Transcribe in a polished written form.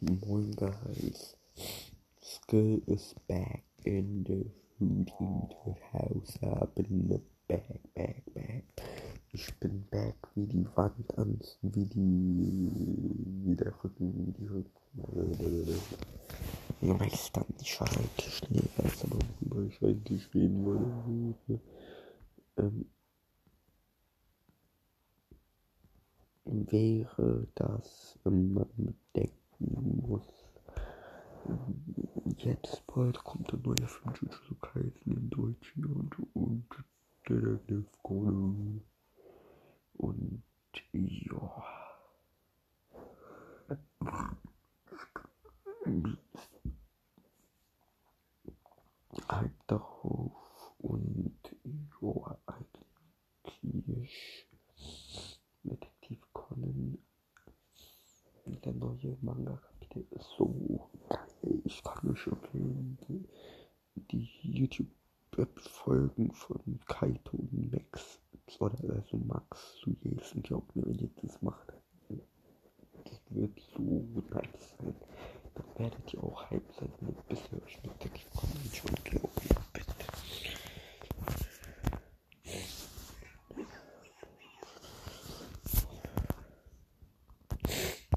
im neuen Bereich. School is back in the shooting, the house up in the back. Ich bin back wie die Wand an, wie der Rücken. Ich weiß dann, ich war eigentlich schneeweiß, aber worüber ich eigentlich reden wollte. Wäre das, man bedenken muss, jetzt bald kommt der neue Film Jujutsu Kaisen in Deutschland und Detective Conan und ja. Hype darauf und ja, eigentlich Detektiv Conan. Der neue Manga-Kapitel ist so geil. Ich kann euch empfehlen, die YouTube-Folgen von Kaito und Max oder also Max zu Jason. Glaubt mir, wenn ihr das macht, das wird so nice sein. Dann werdet ihr auch hype sein, bis ihr euch mit der Kinder kommt.